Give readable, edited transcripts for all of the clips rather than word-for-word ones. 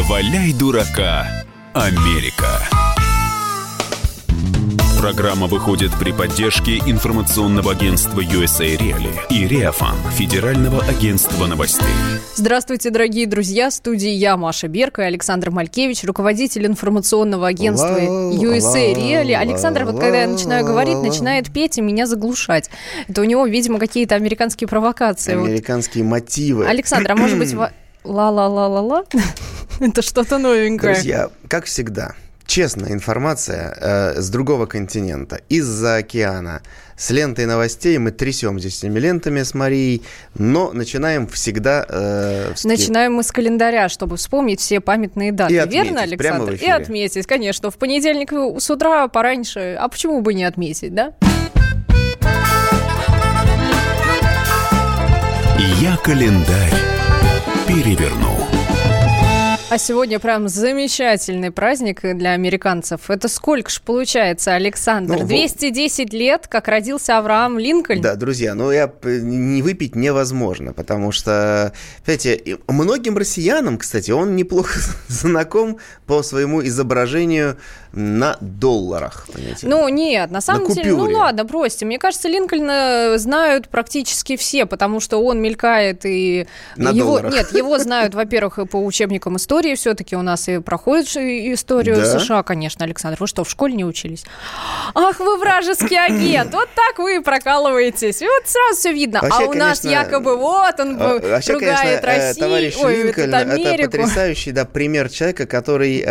«Не валяй дурака, Америка». Программа выходит при поддержке информационного агентства USA Reality и РИА ФАН, Федерального агентства новостей. Здравствуйте, дорогие друзья. В студии я, Маша Берк, и Александр Малькевич, руководитель информационного агентства USA Reality. Александр, вот когда я начинаю говорить, начинает петь и меня заглушать. Это у него, видимо, какие-то американские провокации. Американские мотивы. Александр, а может быть... Ла-ла-ла-ла-ла? Это что-то новенькое. Друзья, как всегда... Честная информация с другого континента, из-за океана. С лентой новостей мы трясем здесь этими лентами с Марией, но начинаем всегда... Начинаем мы с календаря, чтобы вспомнить все памятные даты. И отметить, верно, Александр? И отметить, конечно. В понедельник с утра пораньше. А почему бы не отметить, да? Я календарь переверну. А сегодня прям замечательный праздник для американцев. Это сколько ж получается, Александр? 210 лет, как родился Авраам Линкольн. Да, друзья, не выпить невозможно, потому что, знаете, многим россиянам, кстати, он неплохо знаком по своему изображению на долларах. Понимаете? На самом деле, ладно, бросьте. Мне кажется, Линкольна знают практически все, потому что он мелькает и... На долларах. Нет, его знают, во-первых, по учебникам истории. Все-таки у нас и проходит историю США, конечно, Александр. Вы что, в школе не учились? Ах, вы вражеский агент! Вот так вы и прокалываетесь. И вот сразу все видно. Вообще, у нас якобы ругает Россию. Товарищ Линкольн, это потрясающий пример человека, который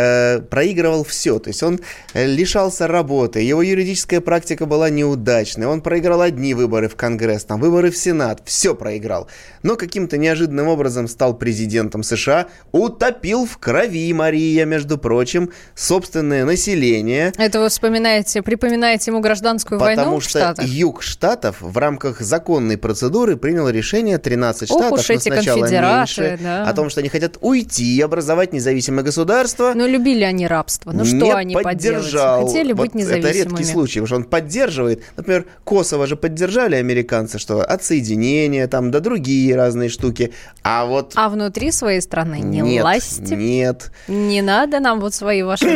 проигрывал все. То есть он лишался работы, его юридическая практика была неудачной, он проиграл одни выборы в Конгресс, выборы в Сенат, все проиграл. Но каким-то неожиданным образом стал президентом США, утопил в крови, Мария, между прочим, собственное население. Это вы вспоминаете, припоминаете ему гражданскую войну в Штатах? Потому что юг штатов в рамках законной процедуры принял решение 13 штатов, но сначала меньше, о том, что они хотят уйти и образовать независимое государство. Но любили они рабство. Что они поддержали? Хотели быть независимыми. Это редкий случай, потому что он поддерживает. Например, Косово же поддержали американцы, что отсоединение, да другие разные штуки. А внутри своей страны не лазь. Нет. Не надо нам свои ваши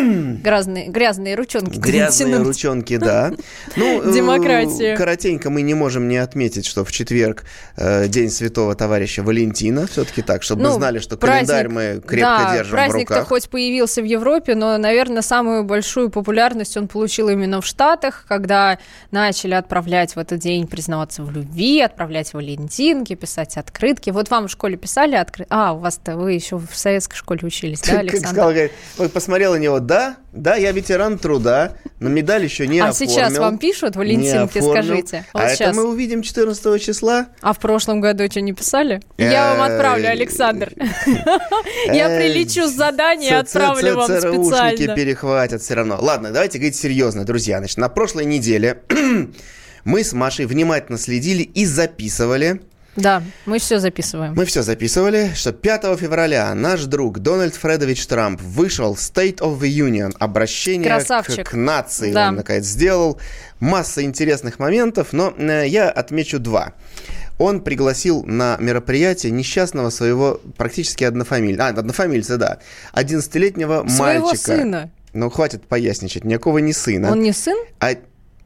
грязные ручонки. Грязные ручонки, да. Демократия. Коротенько мы не можем не отметить, что в четверг День Святого Товарища Валентина. Все-таки так, чтобы мы знали, что календарь мы крепко держим в руках. Праздник-то хоть появился в Европе, но, наверное, самую большую популярность он получил именно в Штатах, когда начали отправлять в этот день признаваться в любви, отправлять валентинки, писать открытки. Вот вам в школе писали открытки? А, у вас-то вы еще в советской школе учились, да, Александр? Как сказал, говорит, посмотрел на него, да, я ветеран труда, но медаль еще не оформил. А сейчас вам пишут валентинки, скажите. Вот это мы увидим 14 числа. А в прошлом году что, не писали? Я вам отправлю, Александр. Я прилечу с задания и отправлю вам специально. ЦРУшники перехватят все равно. Ладно, давайте говорить серьезно, друзья. Значит, на прошлой неделе мы с Машей внимательно следили и записывали. Да, мы все записываем. Мы все записывали, что 5 февраля наш друг Дональд Фредович Трамп вышел в State of the Union, обращение к нации, он наконец сделал. Масса интересных моментов, но я отмечу два. Он пригласил на мероприятие несчастного своего практически однофамильца, 11-летнего своего мальчика. Своего сына. Ну, хватит поясничать, никакого не сына. Он не сын?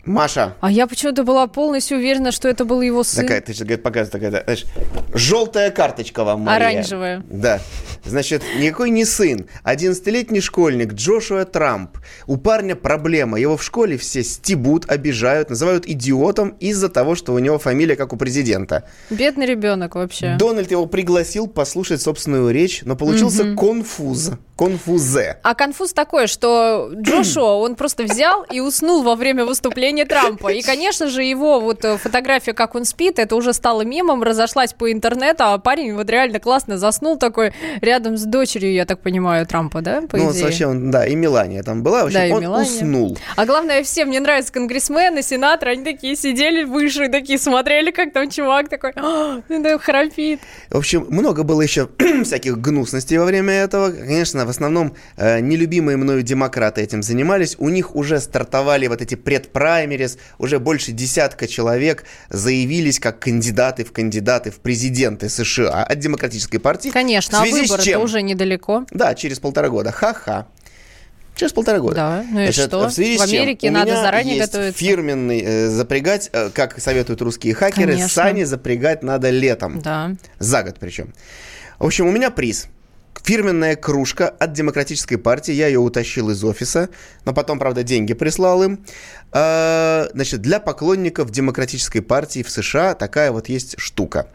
Маша. А я почему-то была полностью уверена, что это был его сын. Такая, ты сейчас показываешь, знаешь, желтая карточка вам, Мария. Оранжевая. Да. Значит, никакой не сын. 11-летний школьник Джошуа Трамп. У парня проблема. Его в школе все стебут, обижают, называют идиотом из-за того, что у него фамилия, как у президента. Бедный ребенок вообще. Дональд его пригласил послушать собственную речь, но получился конфуз. Конфузе. А конфуз такой, что Джошуа, он просто взял и уснул во время выступления Трампа. И, конечно же, его фотография, как он спит, это уже стало мемом, разошлась по интернету, а парень реально классно заснул такой рядом с дочерью, я так понимаю, Трампа, да, по идее? И Милания там была, в общем, и он Милания. Уснул. А главное, всем мне нравятся конгрессмены, сенаторы, они такие сидели выше, такие смотрели, как там чувак такой, храпит. В общем, много было еще всяких гнусностей во время этого. Конечно, в основном нелюбимые мною демократы этим занимались, у них уже стартовали эти предпраймеры, уже больше 10 человек заявились как кандидаты в президенты США от Демократической партии. Конечно, а выборы-то уже недалеко. Да, через 1,5 года. Ха-ха. Через 1,5 года. Да, ну и значит, что? В связи с чем? В Америке надо заранее готовиться. Фирменный запрягать, как советуют русские хакеры, конечно. Сани запрягать надо летом. Да. За год причем. В общем, у меня приз. Фирменная кружка от Демократической партии. Я ее утащил из офиса, но потом, правда, деньги прислал им. Значит, для поклонников Демократической партии в США такая вот есть штука.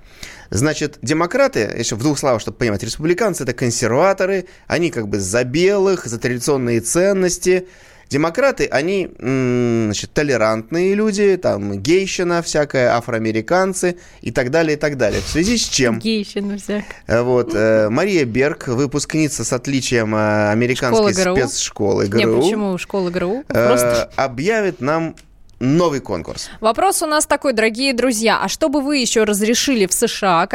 Значит, демократы, еще в двух словах, чтобы понимать, республиканцы – это консерваторы, они как бы за белых, за традиционные ценности. Демократы, они, значит, толерантные люди, там, гейщина всякая, афроамериканцы и так далее, и так далее. В связи с чем? Гейщина всякая. Вот, Мария Берк, выпускница с отличием американской спецшколы ГРУ. Нет, почему школы ГРУ? Просто... объявит нам... новый конкурс. Вопрос у нас такой, дорогие друзья. А что бы вы еще разрешили в США?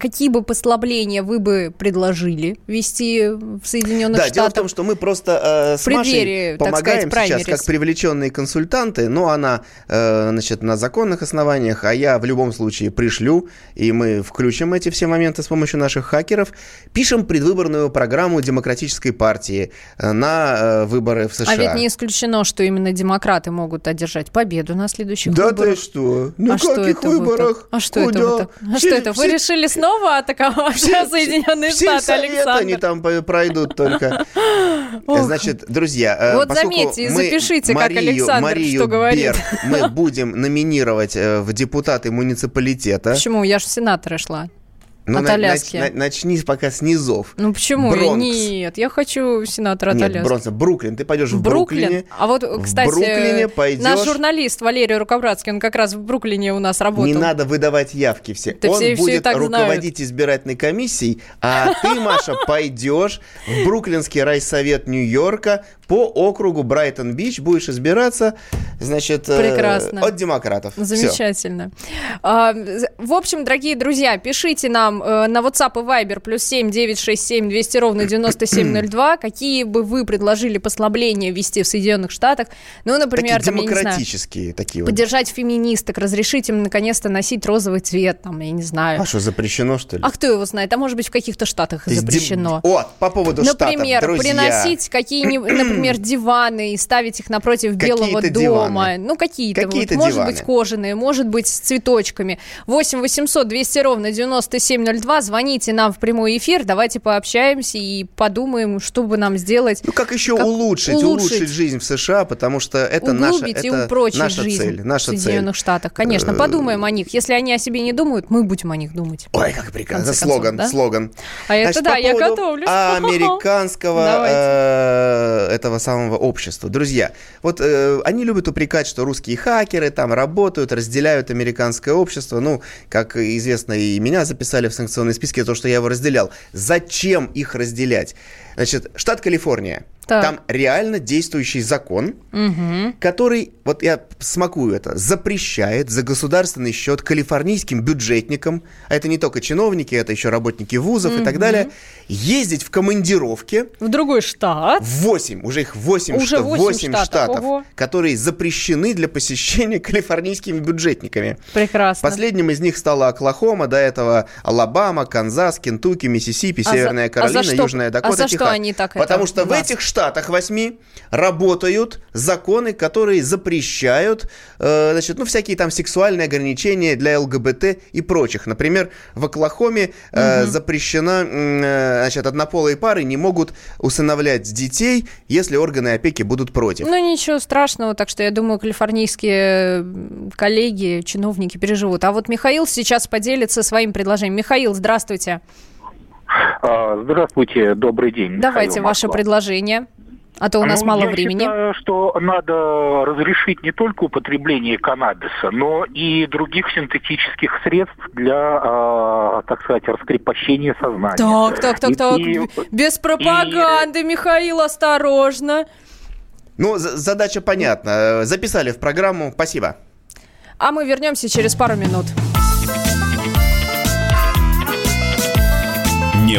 Какие бы послабления вы бы предложили ввести в Соединенных Штатах? Да, дело в том, что мы просто с Машей помогаем сейчас, как привлеченные консультанты. Но она, значит, на законных основаниях, а я в любом случае пришлю, и мы включим эти все моменты с помощью наших хакеров. Пишем предвыборную программу Демократической партии на выборы в США. А ведь не исключено, что именно демократы могут одержать победу. На следующих да выборах. Да ты что? На каких выборах? А что это вы так? А что это? Вы решили снова атаковать Соединенные Штаты, Александр? Они там пройдут только. Значит, друзья, вот заметьте и запишите, как Александр что говорит. Мы будем номинировать в депутаты муниципалитета. Почему? Я же в сенаторы шла. Ну, от Аляски. Начни пока с низов. Ну почему? Бронкс. Нет, я хочу сенатора от Аляски. Нет, Бронкс. Бруклин. Ты пойдешь в Бруклине. А вот, кстати, наш журналист Валерий Рукавратский, он как раз в Бруклине у нас работал. Не надо выдавать явки все. Это он все, будет все руководить избирательной комиссией, а ты, Маша, пойдешь в Бруклинский райсовет Нью-Йорка по округу Брайтон-Бич, будешь избираться, значит, от демократов. Замечательно. В общем, дорогие друзья, пишите нам на WhatsApp и Viber +7 967 200 ровно 9702. Какие бы вы предложили послабления ввести в Соединенных Штатах? Ну, например, такие там, демократические, я не знаю, такие вот. Поддержать феминисток, разрешить им наконец-то носить розовый цвет, там, я не знаю. А что, запрещено, что ли? А кто его знает? А может быть, в каких-то штатах запрещено. О, по поводу например, штатов, друзья. Приносить какие-нибудь, например, диваны и ставить их напротив Белого дома. Ну, какие-то вот, может быть, кожаные, может быть, с цветочками. 8 800 200 ровно 9702. Звоните нам в прямой эфир, давайте пообщаемся и подумаем, что бы нам сделать. Ну, как еще улучшить жизнь в США, потому что это наша жизнь цель. Наша в Соединенных цель. Штатах. Конечно, подумаем о них. Если они о себе не думают, мы будем о них думать. Ой, как прекрасно. Слоган, да? Слоган. А значит, это да, я готовлюсь. Американского этого самого общества. Друзья, вот они любят упрекать, что русские хакеры там работают, разделяют американское общество. Ну, как известно, и меня записали в санкционные списки, то, что я его разделял. Зачем их разделять? Значит, штат Калифорния. Так. Там реально действующий закон, угу. который, вот я смакую это, запрещает за государственный счет калифорнийским бюджетникам, а это не только чиновники, это еще работники вузов угу. и так далее, ездить в командировке. В другой штат. Уже 8 штатов, ого. Которые запрещены для посещения калифорнийскими бюджетниками. Прекрасно. Последним из них стала Оклахома, до этого Алабама, Канзас, Кентукки, Миссисипи, Северная Каролина, Южная Дакота, Техас. А за что они так это? Потому что в этих штатах 8 работают законы, которые запрещают, значит, ну, всякие там сексуальные ограничения для ЛГБТ и прочих. Например, в Оклахоме запрещена, значит, однополые пары не могут усыновлять детей, если органы опеки будут против. Ну, ничего страшного, так что, я думаю, калифорнийские коллеги, чиновники переживут. А вот Михаил сейчас поделится своим предложением. Михаил, здравствуйте. Здравствуйте, добрый день. Давайте ваше предложение, а то у нас мало времени. Я считаю, что надо разрешить не только употребление каннабиса, но и других синтетических средств для, так сказать, раскрепощения сознания. Так. Без пропаганды, Михаил, осторожно. Ну, задача понятна. Записали в программу. Спасибо. А мы вернемся через пару минут. Не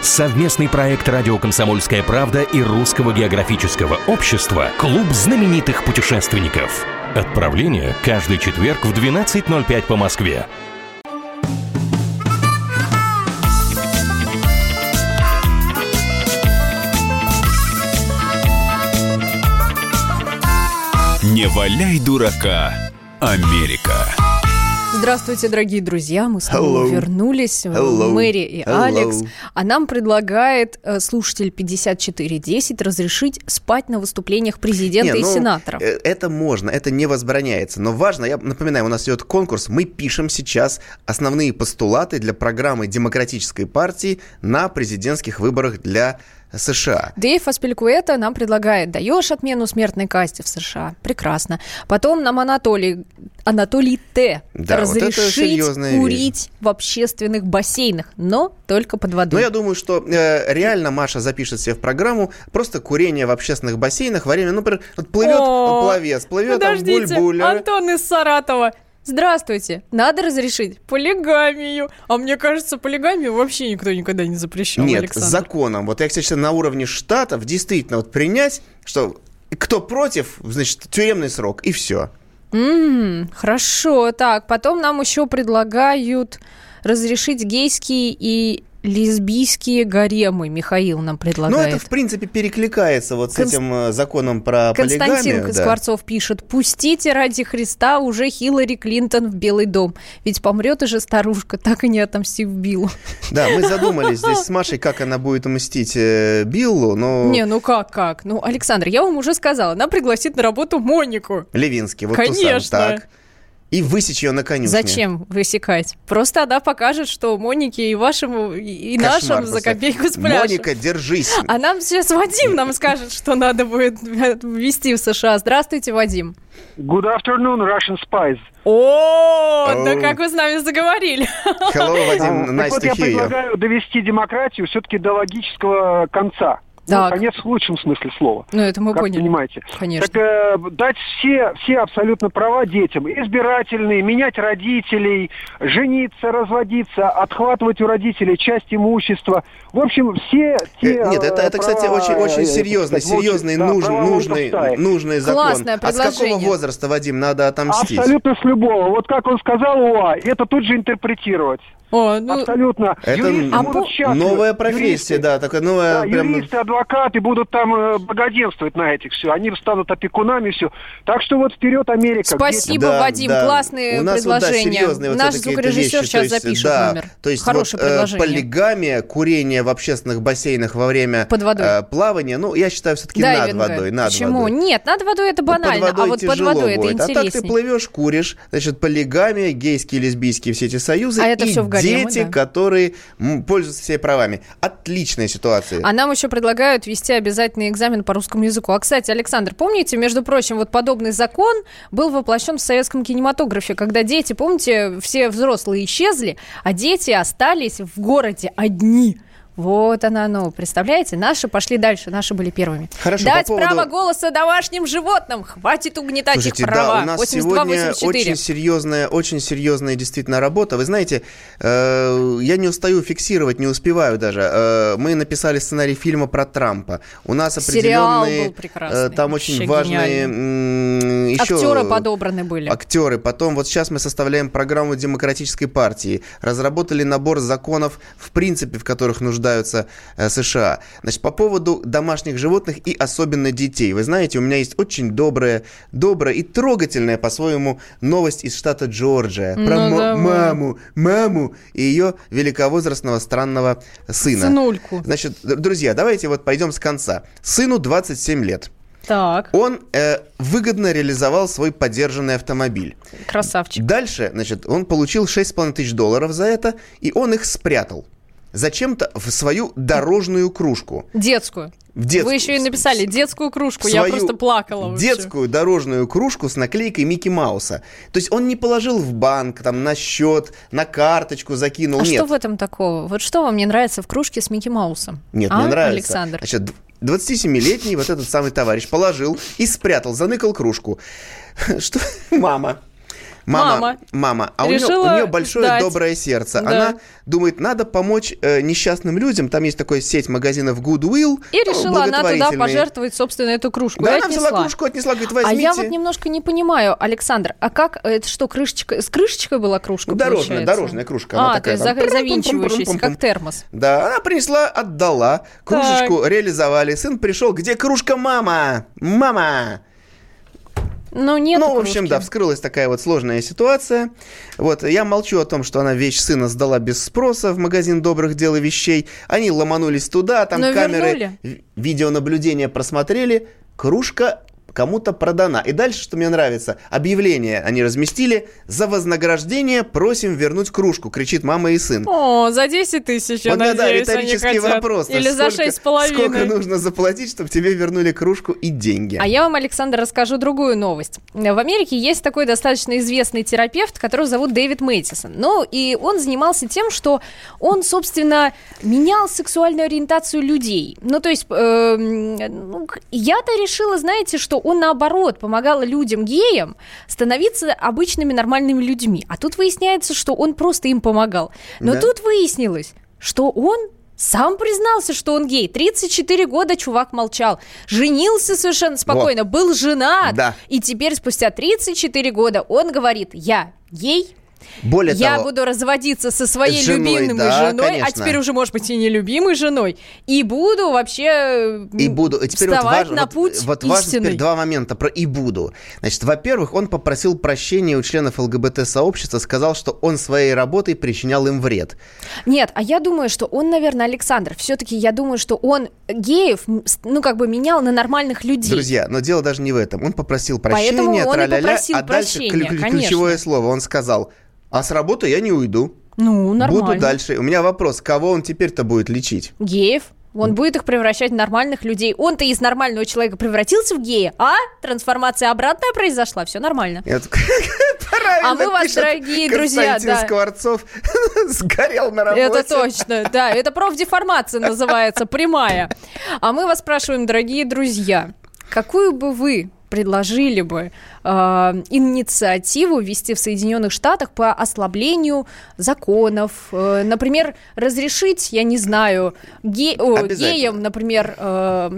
Совместный проект «Радио Комсомольская правда» и Русского географического общества «Клуб знаменитых путешественников». Отправление каждый четверг в 12:05 по Москве. Не валяй дурака, Америка. Здравствуйте, дорогие друзья, мы снова вернулись, Мэри и Алекс. А нам предлагает слушатель 5410 разрешить спать на выступлениях президента и сенатора. Это можно, это не возбраняется, но важно, я напоминаю, у нас идет конкурс, мы пишем сейчас основные постулаты для программы Демократической партии на президентских выборах для США. Дэйв Аспиликуэта нам предлагает: даешь отмену смертной казни в США. Прекрасно. Потом нам Анатолий Т. Да, разрешить вот курить в общественных бассейнах, но только под водой. Но я думаю, что реально Маша запишет себе в программу просто курение в общественных бассейнах во время, например, плывет пловец, плывет там буль-буль. Антон из Саратова. Здравствуйте, надо разрешить полигамию. А мне кажется, полигамию вообще никто никогда не запрещал. Нет, Александр. Законом. Вот я, кстати, на уровне штатов действительно вот принять, что кто против, значит, тюремный срок, и все. Хорошо, так, потом нам еще предлагают разрешить гейские и лесбийские гаремы, Михаил нам предлагает. Ну, это, в принципе, перекликается вот с этим законом про полигамию. Константин из Скворцов пишет: пустите ради Христа уже Хиллари Клинтон в Белый дом, ведь помрет уже старушка, так и не отомстив Биллу. Да, мы задумались здесь с Машей, как она будет мстить Биллу, но... Не, ну как? Ну, Александр, я вам уже сказала, она пригласит на работу Монику. Левинский, вот ту самую, так. И высечь ее на конюшне. Зачем высекать? Просто она покажет, что Монике и вашему, и нашему за копейку с пляжа. Моника, держись. А нам сейчас Вадим нам скажет, что надо будет ввести в США. Здравствуйте, Вадим. Good afternoon, Russian spies. О, да как вы с нами заговорили. Hello, Вадим, nice to hear you. Я предлагаю довести демократию все-таки до логического конца. Ну, конец в лучшем смысле слова. Ну, это мы поняли. Понимаете? Конечно. Так дать все абсолютно права детям. Избирательные, менять родителей, жениться, разводиться, отхватывать у родителей часть имущества. В общем, все те Нет, это права, кстати, очень серьезный, нужный закон. А с какого возраста, Вадим, надо отомстить? Абсолютно с любого. Вот как он сказал, это тут же интерпретировать. Абсолютно. Это новая профессия, юристы. Да, такая новая. Да, прям... Юристы, адвокаты будут там богоденствовать на этих все, они станут опекунами все. Так что вот вперед, Америка. Спасибо, да, Вадим, да. Классные у нас предложения. Вот, да, наш звукорежиссер вещи, сейчас запишет номер. То есть хорошее предложение. Полигамия, курение в общественных бассейнах во время плавания, ну я считаю все-таки над водой. Почему? Нет, над водой это банально, а вот под водой это интереснее. А так ты плывешь, куришь, значит полигамия, гейские, лесбийские все эти союзы. А это все в дети, которые пользуются всеми правами. Отличная ситуация. А нам еще предлагают вести обязательный экзамен по русскому языку. А, кстати, Александр, помните, между прочим, вот подобный закон был воплощен в советском кинематографе, когда дети, помните, все взрослые исчезли, а дети остались в городе одни. Вот оно, представляете? Наши пошли дальше, наши были первыми. Хорошо, дать право голоса домашним животным, хватит угнетать. Слушайте, их права. Да, у нас 82, сегодня 84. Очень серьезная действительно работа. Вы знаете, я не устаю фиксировать, не успеваю даже. Мы написали сценарий фильма про Трампа. У нас определенные, там очень важные еще актеры подобраны были. Потом вот сейчас мы составляем программу Демократической партии, разработали набор законов, в принципе, в которых нуждаются США. Значит, по поводу домашних животных и особенно детей. Вы знаете, у меня есть очень добрая и трогательная по-своему новость из штата Джорджия про маму и ее великовозрастного странного сына. Сынульку. Значит, друзья, давайте вот пойдем с конца. Сыну 27 лет. Так. Он выгодно реализовал свой подержанный автомобиль. Красавчик. Дальше, значит, он получил $6,5 тысяч за это, и он их спрятал зачем-то в свою дорожную кружку. Детскую. Вы еще и написали детскую кружку, я просто плакала вообще. Детскую дорожную кружку с наклейкой Микки Мауса. То есть он не положил в банк, там, на счет, на карточку закинул. А нет. Что в этом такого? Вот что вам не нравится в кружке с Микки Маусом? Нет, не нравится. Александр. Значит, 27-летний вот этот самый товарищ положил и спрятал, заныкал кружку. Что? Мама. А у нее большое доброе сердце. Да. Она думает, надо помочь несчастным людям. Там есть такая сеть магазинов Goodwill. И решила она туда пожертвовать, собственно, эту кружку. Да, она взяла кружку, отнесла, говорит, возьмите. А я вот немножко не понимаю, Александр, а как, это что, крышечка, с крышечкой была кружка, дорожная кружка. Она такая, то есть завинчивающаяся, как термос. Да, она принесла, отдала, кружечку реализовали. Сын пришел, где кружка, мама? Мама! Ну, нет. Ну, в общем, да, вскрылась такая вот сложная ситуация. Вот, я молчу о том, что она вещь сына сдала без спроса в магазин добрых дел и вещей. Они ломанулись туда, там камеры, видеонаблюдение просмотрели. Кружка кому-то продана. И дальше, что мне нравится, объявление они разместили. За вознаграждение просим вернуть кружку, кричит мама и сын. О, за 10 тысяч, я надеюсь, они хотят. Вот, да, риторический вопрос. Или за 6,5. Сколько нужно заплатить, чтобы тебе вернули кружку и деньги? А я вам, Александр, расскажу другую новость. В Америке есть такой достаточно известный терапевт, которого зовут Дэвид Мэйтисон. Ну, и он занимался тем, что он, собственно, менял сексуальную ориентацию людей. Ну, то есть, я-то решила, знаете, что он, наоборот, помогал людям-геям становиться обычными нормальными людьми. А тут выясняется, что он просто им помогал. Но тут выяснилось, что он сам признался, что он гей. 34 года чувак молчал. Женился совершенно спокойно, был женат. Да. И теперь, спустя 34 года, он говорит, я гей. Более я того, буду разводиться со своей любимой женой, конечно. А теперь уже, может быть, и нелюбимой женой, и буду вообще вставать на путь истины. Вот важно теперь два момента про «и буду». Значит, во-первых, он попросил прощения у членов ЛГБТ-сообщества, сказал, что он своей работой причинял им вред. Нет, а я думаю, что он, наверное, Александр, все-таки я думаю, что он геев, ну, как бы менял на нормальных людей. Друзья, но дело даже не в этом. Он попросил прощения, а дальше ключевое слово. Он сказал... А с работы я не уйду. Ну, нормально. Буду дальше. У меня вопрос, кого он теперь-то будет лечить? Геев. Он будет их превращать в нормальных людей. Он-то из нормального человека превратился в гея, а трансформация обратная произошла, все нормально. А мы вас, дорогие друзья, Константин Скворцов сгорел на работе. Это точно, да. Это профдеформация называется, прямая. А мы вас спрашиваем, дорогие друзья, какую бы вы... предложили бы инициативу ввести в Соединенных Штатах по ослаблению законов. Например, разрешить, я не знаю, геям, например,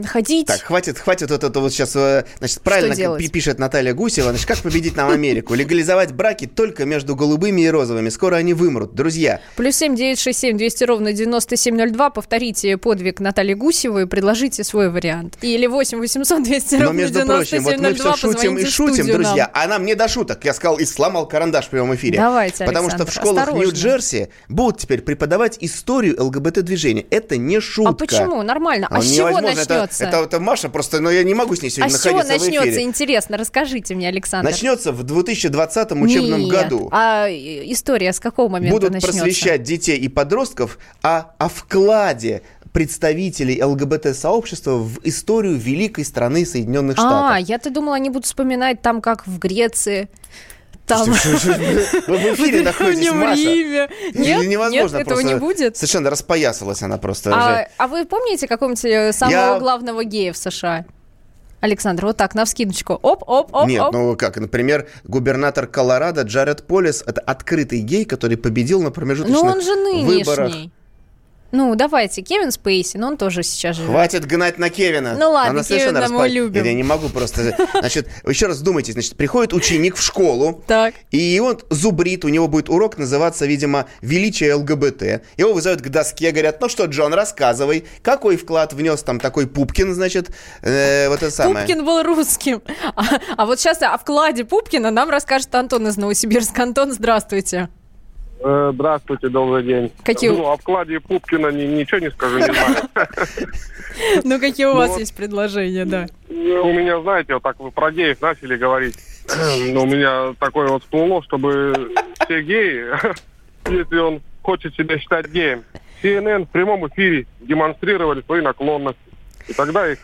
ходить... Так, хватит вот это вот сейчас. Значит, правильно пишет Наталья Гусева. Значит, как победить нам Америку? Легализовать браки только между голубыми и розовыми. Скоро они вымрут, друзья. +7 967 200 ровно 9702. Повторите подвиг Натальи Гусевой и предложите свой вариант. Или 8 800 200 ровно 9702. Мы все шутим и шутим, друзья. А нам не до шуток. Я сказал и сломал карандаш в прямом эфире. Давайте, Александр, потому что в школах Нью-Джерси будут теперь преподавать историю ЛГБТ-движения. Это не шутка. А почему? Нормально. А с чего начнется? Это Маша просто, но я не могу с ней сегодня находиться в эфире. А с чего начнется? Интересно, расскажите мне, Александр. Начнется в 2020 учебном году. А история с какого момента будут начнется? Будут просвещать детей и подростков о вкладе представителей ЛГБТ-сообщества в историю великой страны Соединенных Штатов. А, я-то думала, они будут вспоминать там, как в Греции... Там. Вы в эфире находитесь, Маша. Нет, этого не будет. Совершенно распоясалась она просто. А вы помните какого-нибудь самого главного гея в США? Александр, вот так, навскидочку. Оп. Нет, ну как, например, губернатор Колорадо Джаред Полис, это открытый гей, который победил на промежуточных выборах. Ну, он же нынешний. Ну, давайте, Кевин Спейси, но он тоже сейчас живет. Хватит гнать на Кевина. Ну ладно, Кевина мы любим. Я не могу просто... Значит, еще раз вдумайтесь. Значит, приходит ученик в школу, и он зубрит, у него будет урок называться, видимо, «Величие ЛГБТ». Его вызывают к доске, говорят, ну что, Джон, рассказывай, какой вклад внес там такой Пупкин, значит, вот это самое. Пупкин был русским. А вот сейчас о вкладе Пупкина нам расскажет Антон из Новосибирска. Антон, здравствуйте. Здравствуйте, добрый день. Какие... Ну, о вкладе Пупкина ничего не скажу, не знаю. Ну, какие у вас есть предложения, да? У меня, знаете, вот так вы про геев начали говорить. У меня такое вот всплыло, чтобы все геи, если он хочет себя считать геем, CNN в прямом эфире демонстрировали свои наклонности. И тогда их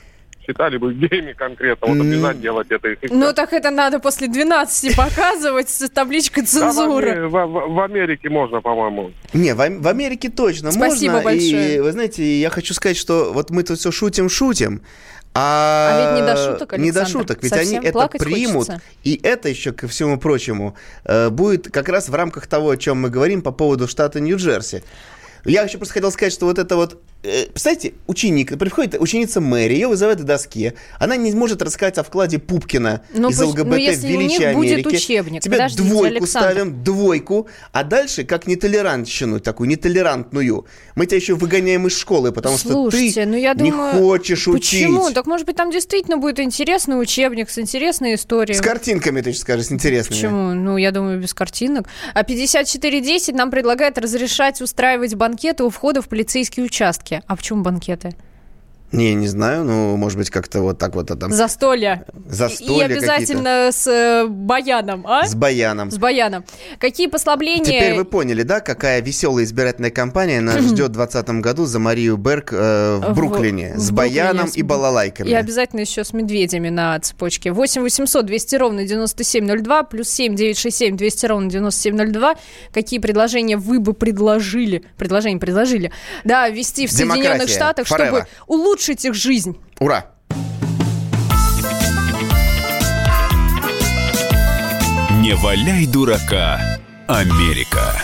считали бы геями конкретно. Вот обязательно делать это. Ну так это надо после 12 показывать с табличкой цензуры. Да, в Америке можно, по-моему. Не, в Америке точно Спасибо можно. Большое. И вы знаете, я хочу сказать, что вот мы тут все шутим-шутим. А ведь не до шуток, Александр. Не до шуток, ведь совсем они это примут. Хочется. И это еще, ко всему прочему, будет как раз в рамках того, о чем мы говорим по поводу штата Нью-Джерси. Я еще просто хотел сказать, что вот это вот... Представляете, ученик, приходит ученица Мэри, ее вызывают к доске, она не может рассказать о вкладе Пупкина из ЛГБТ в величие Америки. Будет учебник. Тебе двойку ставим, двойку, а дальше как нетолерантщину такую, нетолерантную. Мы тебя еще выгоняем из школы, потому что ты не хочешь учить. Почему? Так может быть там действительно будет интересный учебник с интересной историей. С картинками, ты сейчас скажешь, с интересными. Почему? Ну, я думаю, без картинок. А 5410 нам предлагает разрешать устраивать банкеты у входа в полицейские участки. А почему банкеты? Не знаю, ну, может быть, как-то вот так вот. А там... Застолья и обязательно какие-то. С баяном, а? С баяном. Какие послабления... Теперь вы поняли, да, какая веселая избирательная кампания нас ждет в 2020 году за Марию Берк в Бруклине. С баяном и балалайками. И обязательно еще с медведями на цепочке. 8-800-200-97-02, +7 967-200-97-02. Какие предложения вы бы предложили? Да, ввести в Соединенных Штатах, чтобы улучшить их жизнь. Ура! Не валяй дурака, Америка.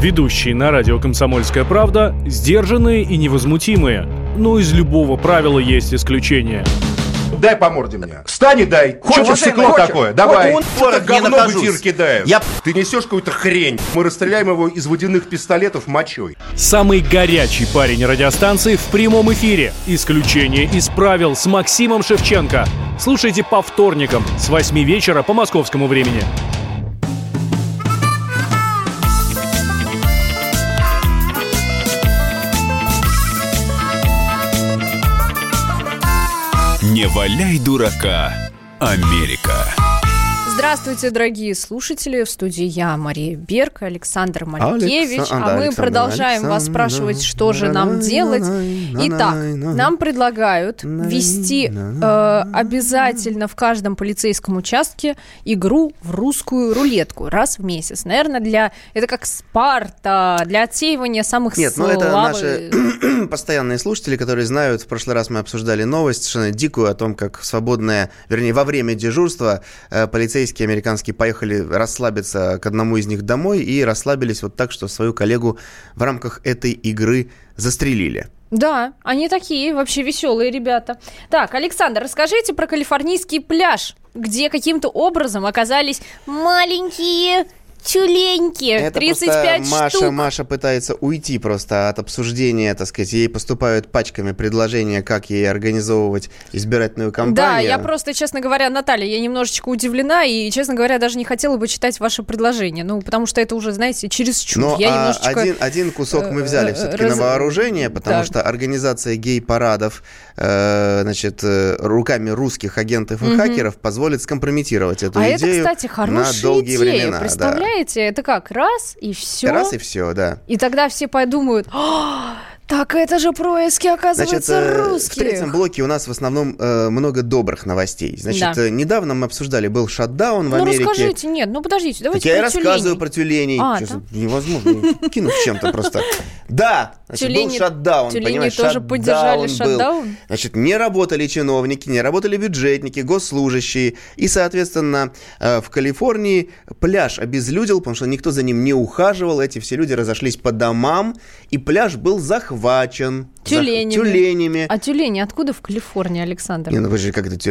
Ведущие на радио «Комсомольская правда» сдержанные и невозмутимые. Но из любого правила есть исключение. Дай по морде мне. Встань и дай. Хочешь стекло такое? Давай. Вот он говно в тир кидает. Ты несешь какую-то хрень. Мы расстреляем его из водяных пистолетов мочой. Самый горячий парень радиостанции в прямом эфире. Исключение из правил с Максимом Шевченко. Слушайте по вторникам с 8 вечера по московскому времени. Не валяй дурака, Америка. Здравствуйте, дорогие слушатели. В студии я, Мария Берк, Александр Малькевич. Мы продолжаем вас спрашивать, что же нам делать. Итак, нам предлагают ввести обязательно в каждом полицейском участке игру в русскую рулетку раз в месяц. Наверное, это как Спарта, для отсеивания самых слабых. Нет, это наши постоянные слушатели, которые знают. В прошлый раз мы обсуждали новость совершенно дикую о том, как во время дежурства полицейские американские поехали расслабиться к одному из них домой и расслабились вот так, что свою коллегу в рамках этой игры застрелили. Да, они такие вообще веселые ребята. Так, Александр, расскажите про калифорнийский пляж, где каким-то образом оказались маленькие... Тюленьки, это 35 штук. Маша пытается уйти просто от обсуждения, так сказать. Ей поступают пачками предложения, как ей организовывать избирательную кампанию. Да, я просто, честно говоря, Наталья, я немножечко удивлена и, честно говоря, даже не хотела бы читать ваши предложения. Ну, потому что это уже, знаете, чересчур. Но один кусок мы взяли все-таки на вооружение, потому что организация гей-парадов, значит, руками русских агентов и хакеров позволит скомпрометировать эту идею. Это, кстати, хорошая идея, представляете? Это как? Раз и все. Раз и все, да. И тогда все подумают, так это же происки, оказывается, русские. В третьем блоке у нас в основном много добрых новостей. Значит, недавно мы обсуждали, был шатдаун в Америке. Ну, расскажите, подождите, давайте про тюленей. Я рассказываю про тюленей. Невозможно, кинуть чем-то просто. Да, значит, был шатдаун, понимаешь, шатдаун тоже поддержали шатдаун. Значит, не работали чиновники, не работали бюджетники, госслужащие. И, соответственно, в Калифорнии пляж обезлюдил, потому что никто за ним не ухаживал. Эти все люди разошлись по домам, и пляж был захвачен тюленями. А тюлени откуда в Калифорнии, Александр?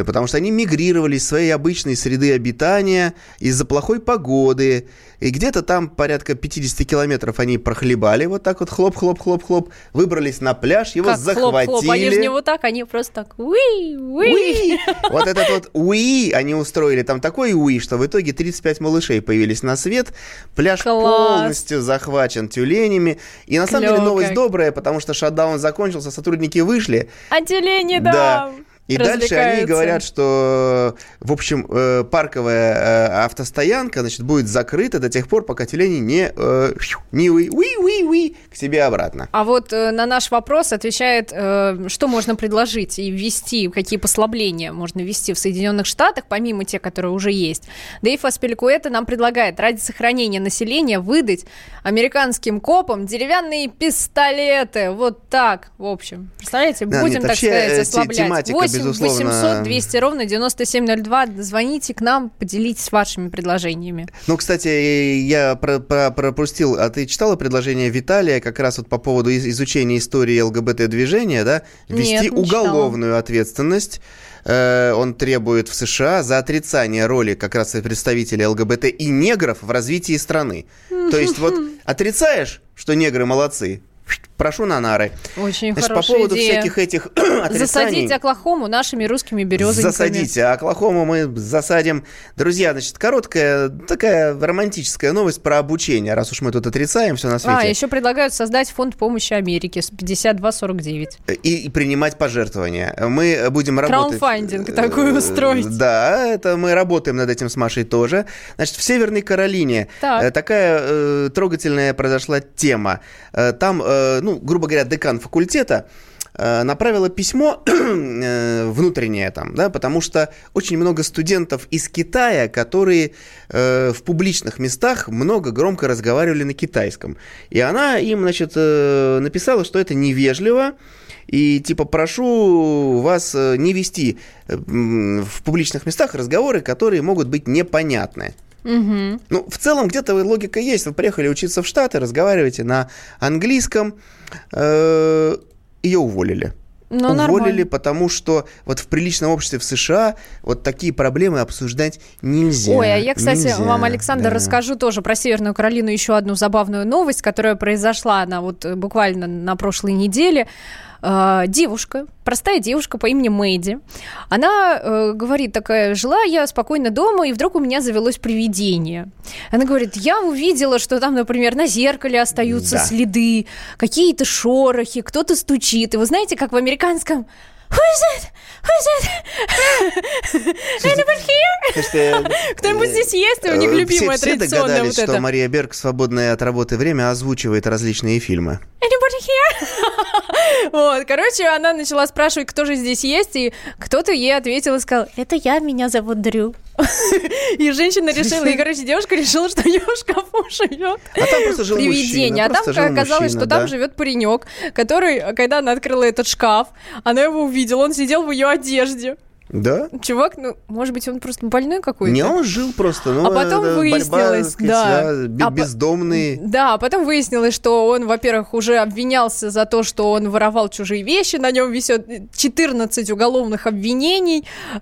Потому что они мигрировали из своей обычной среды обитания из-за плохой погоды. И где-то там порядка 50 километров они прохлебали вот так вот, хлоп-хлоп-хлоп-хлоп, выбрались на пляж, его захватили. Хлоп-хлоп, они же не вот так, они просто так уи-уи. Вот этот вот уи они устроили, там такой уи, что в итоге 35 малышей появились на свет. Пляж полностью захвачен тюленями. И на самом деле новость добрая, потому что шатдаун закончился, сотрудники вышли. А тюлени, да. И дальше они говорят, что, в общем, парковая автостоянка, значит, будет закрыта до тех пор, пока тюлени не уи-уи-уи к себе обратно. А вот на наш вопрос отвечает, что можно предложить и ввести, какие послабления можно ввести в Соединенных Штатах, помимо тех, которые уже есть. Дэйв Аспиликуэта нам предлагает ради сохранения населения выдать американским копам деревянные пистолеты. Вот так, в общем. Представляете, да, будем, так сказать, ослаблять. 8-800-200-97-02. Звоните к нам, поделитесь вашими предложениями. Ну, кстати, я пропустил. А ты читала предложение Виталия как раз вот по поводу изучения истории ЛГБТ-движения, да? Ввести уголовную ответственность. Он требует в США за отрицание роли как раз представителей ЛГБТ и негров в развитии страны. То есть вот отрицаешь, что негры молодцы, прошу на нары. Очень хорошая идея. По поводу всяких этих отрицаний... Засадите Оклахому нашими русскими березоньками. Засадите Оклахому, мы засадим. Друзья, значит, короткая такая романтическая новость про обучение, раз уж мы тут отрицаем все на свете. А, еще предлагают создать фонд помощи Америке с 5249. И принимать пожертвования. Мы будем работать... Краундфандинг такой устроить. Да, это мы работаем над этим с Машей тоже. Значит, в Северной Каролине такая трогательная произошла тема. Там... ну, грубо говоря, декан факультета направила письмо внутреннее там, да, потому что очень много студентов из Китая, которые в публичных местах много громко разговаривали на китайском. И она им, значит, написала, что это невежливо, и типа прошу вас не вести в публичных местах разговоры, которые могут быть непонятны. Угу. Ну, в целом, где-то логика есть. Вы приехали учиться в Штаты, разговариваете на английском, ее уволили. Ну, уволили, потому что вот в приличном обществе в США вот такие проблемы обсуждать нельзя. Ой, а я, кстати, вам, Александр, расскажу тоже про Северную Каролину еще одну забавную новость, которая произошла она вот буквально на прошлой неделе. Девушка, простая девушка по имени Мэдди, она говорит такая, жила я спокойно дома, и вдруг у меня завелось привидение. Она говорит, я увидела, что там, например, на зеркале остаются следы, какие-то шорохи, кто-то стучит. И вы знаете, как в американском... Who is it? Who is it? Anybody here? Кто-нибудь здесь есть? У них любимое традиционное вот это. Все догадались, что Мария Берк в свободное от работы время озвучивает различные фильмы. Anybody here? Вот, короче, она начала спрашивать, кто же здесь есть, и кто-то ей ответил и сказал, это я, меня зовут Дрю. И женщина решила, и, короче, девушка решила, что у нее в шкафу живет привидение. А там оказалось, что там живет паренек, который, когда она открыла этот шкаф, она его увидела, он сидел в ее одежде. Да? Чувак, ну, может быть, он просто больной какой-то? Не, он жил просто, ну, а потом выяснилось, бездомный. Да, а потом выяснилось, что он, во-первых, уже обвинялся за то, что он воровал чужие вещи, на нем висят 14 уголовных обвинений, и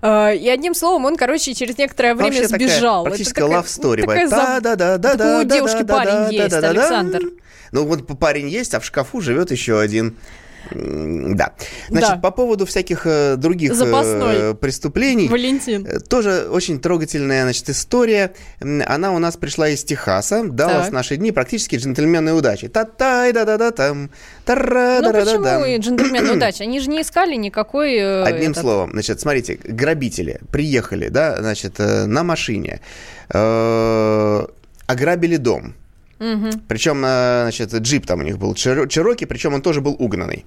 одним словом, он, короче, через некоторое время вообще сбежал. Вообще такая практически love story. Да-да-да-да-да. У девушки парень есть, Александр. Ну, вот парень есть, а в шкафу живет еще один. Да. Значит, по поводу всяких других преступлений. Валентин. Тоже очень трогательная, значит, история. Она у нас пришла из Техаса. Даллас в наши дни практически джентльмены удачи. Та-тай, да-да-да, там. Ну почему и джентльмены удачи? Они же не искали никакой... Одним словом, значит, смотрите, грабители приехали, да, значит, на машине, ограбили дом. Угу. Причем, значит, джип там у них был Чероки, причем он тоже был угнанный.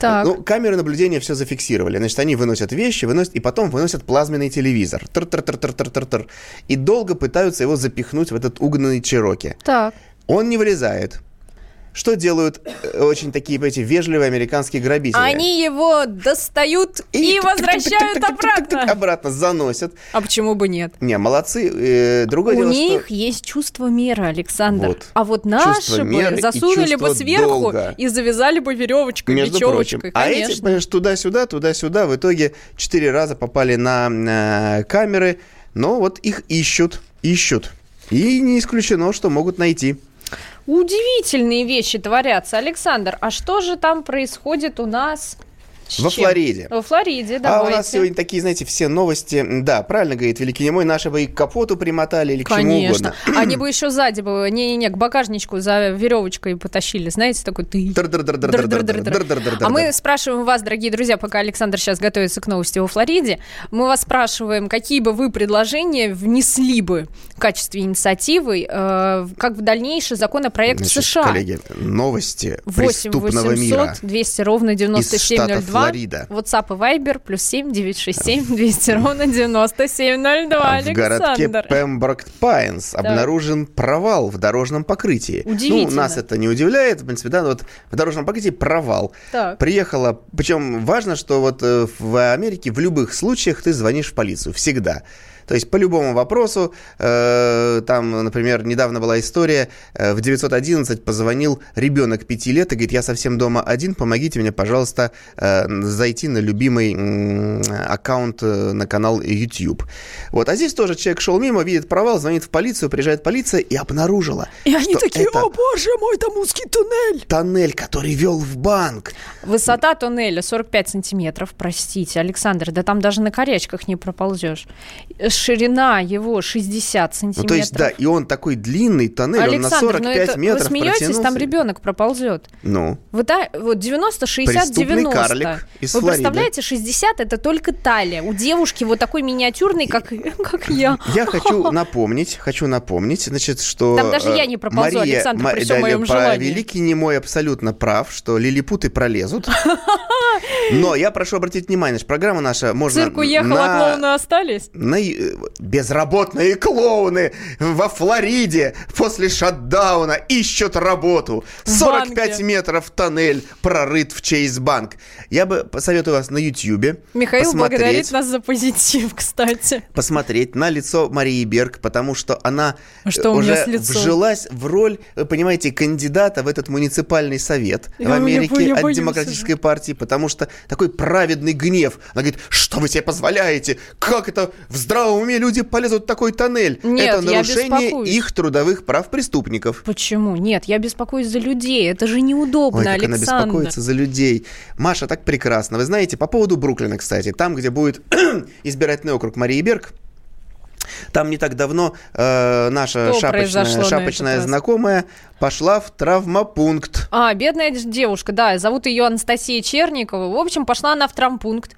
Так. Ну, камеры наблюдения все зафиксировали. Значит, они выносят вещи, выносят, и потом выносят плазменный телевизор. Тр-тр-тр-тр-тр-тр-тр. И долго пытаются его запихнуть в этот угнанный Чероки. Так. Он не влезает. Что делают очень такие вежливые американские грабители? Они его достают и возвращают обратно. Обратно заносят. А почему бы нет? Не, молодцы. Другое дело, что... У них есть чувство меры, Александр. Вот. А вот наши бы засунули бы сверху и завязали бы веревочкой, бечевочкой. А эти, понимаешь, туда-сюда, туда-сюда. В итоге 4 раза попали на камеры. Но вот их ищут. И не исключено, что могут найти. Удивительные вещи творятся. Александр, а что же там происходит у нас? Во Флориде. Во Флориде, да. А у нас сегодня такие, знаете, все новости. Да, правильно говорит великий немой, наши бы и к капоту примотали или к чему угодно. Конечно. Они бы еще сзади бы, к багажничку за веревочкой потащили, знаете, такой ты. А мы спрашиваем вас, дорогие друзья, пока Александр сейчас готовится к новости во Флориде, мы вас спрашиваем, какие бы вы предложения внесли бы в качестве инициативы, как в дальнейшем законопроект США. Коллеги, новости преступного мира. 8-800-200-97-02. Флорида. WhatsApp и Viber +7 967 200 97 02. Александр. В городке Пемброк-Пайнс обнаружен провал в дорожном покрытии. Удивительно. Ну, нас это не удивляет, в принципе, да, но вот в дорожном покрытии провал. Так. Приехала, причем важно, что вот в Америке в любых случаях ты звонишь в полицию, всегда. То есть по любому вопросу, там, например, недавно была история, в 911 позвонил ребенок 5 лет и говорит, я совсем дома один, помогите мне, пожалуйста, зайти на любимый аккаунт на канал YouTube. Вот, а здесь тоже человек шел мимо, видит провал, звонит в полицию, приезжает полиция и обнаружила. И они такие, о боже мой, там узкий туннель. Тоннель, который вел в банк. Высота тоннеля 45 сантиметров, простите, Александр, да там даже на корячках не проползешь. Ширина его 60 сантиметров. Ну, то есть, да, и он такой длинный тоннель, Александр, он на 45 метров протянулся. Вы смеетесь, там ребенок проползет. Ну? Вы, да, вот 90, 60, преступный 90. Карлик из Флориды. Вы представляете, 60 – это только талия. У девушки вот такой миниатюрный, как я. Я хочу напомнить, значит, что... Там даже я не проползу, Мария, Александр, при всем моем желании. Великий немой абсолютно прав, что лилипуты пролезут. Но я прошу обратить внимание, что программа наша... Цирк уехал, а клоуны остались? Безработные клоуны во Флориде после шатдауна ищут работу. 45 метров тоннель прорыт в Чейз-банк. Я бы посоветую вас на Ютьюбе. Михаил благодарит нас за позитив, кстати. Посмотреть на лицо Марии Берк, потому что она уже вжилась в роль, вы понимаете, кандидата в этот муниципальный совет в Америке от Демократической партии, потому что такой праведный гнев. Она говорит, что вы себе позволяете? Как это в здравом уме люди полезут в такой тоннель? Нет, это нарушение их трудовых прав преступников. Почему? Нет, я беспокоюсь за людей. Это же неудобно, Александр. Ой, как Александр. Она беспокоится за людей. Маша, так прекрасно. Вы знаете, по поводу Бруклина, кстати, там, где будет избирательный округ Марии Берк, там не так давно наша шапочная знакомая пошла в травмопункт. А, бедная девушка, да, зовут ее Анастасия Черникова. В общем, пошла она в травмпункт.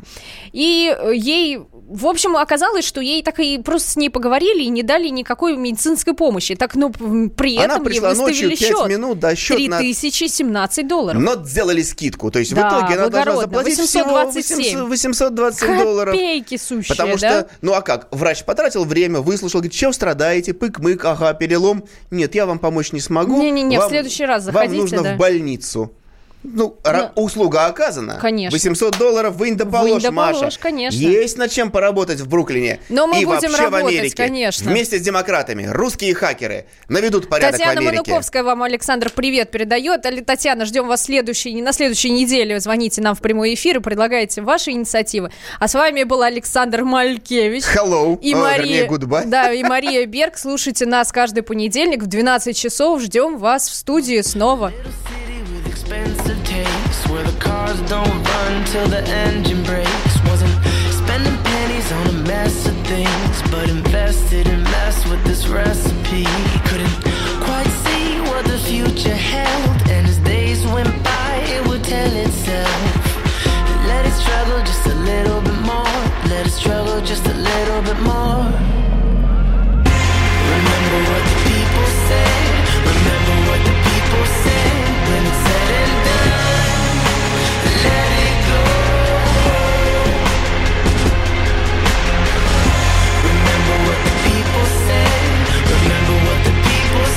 И ей, в общем, оказалось, что ей так и просто с ней поговорили и не дали никакой медицинской помощи. Так, но при этом она ей выставили счет. Она пришла ночью 5 минут, да, счет на... $3017. Но сделали скидку. То есть в итоге она должна заплатить всего $827. Копейки сущие, потому что, да? Ну а как, врач потратил время, выслушал, говорит, чем страдаете, пык-мык, ага, перелом. Нет, я вам помочь не смогу. Не-не-не, в следующий раз заходите. Вам нужно в больницу. Ну, услуга оказана. Конечно. $800 вынь да положь, Маша. Конечно. Есть над чем поработать в Бруклине. Но мы и будем вообще работать в Америке. Конечно. Вместе с демократами. Русские хакеры наведут порядок в Америке. Татьяна Мануковская вам, Александр, привет передает. Татьяна, ждем вас на следующей неделе. Звоните нам в прямой эфир и предлагайте ваши инициативы. А с вами был Александр Малькевич. Hello. И Мария... Goodbye. Да, и Мария Берк. Слушайте нас каждый понедельник в 12 часов. Ждем вас в студии снова. Expensive takes where the cars don't run till the engine breaks. Wasn't spending pennies on a mess of things, but invested in mess with this recipe. Couldn't quite see what the future held, and as days went by, it would tell itself. Let it struggle just a little bit more. Let it struggle just a little bit more. Remember what the people said. Remember what the people said. When it's said and done, let it go. Remember what the people said. Remember what the people said.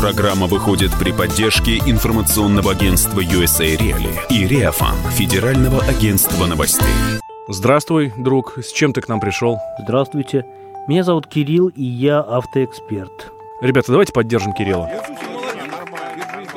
Программа выходит при поддержке информационного агентства USA Reality и РИА ФАН, федерального агентства новостей. Здравствуй, друг. С чем ты к нам пришел? Здравствуйте. Меня зовут Кирилл, и я автоэксперт. Ребята, давайте поддержим Кирилла.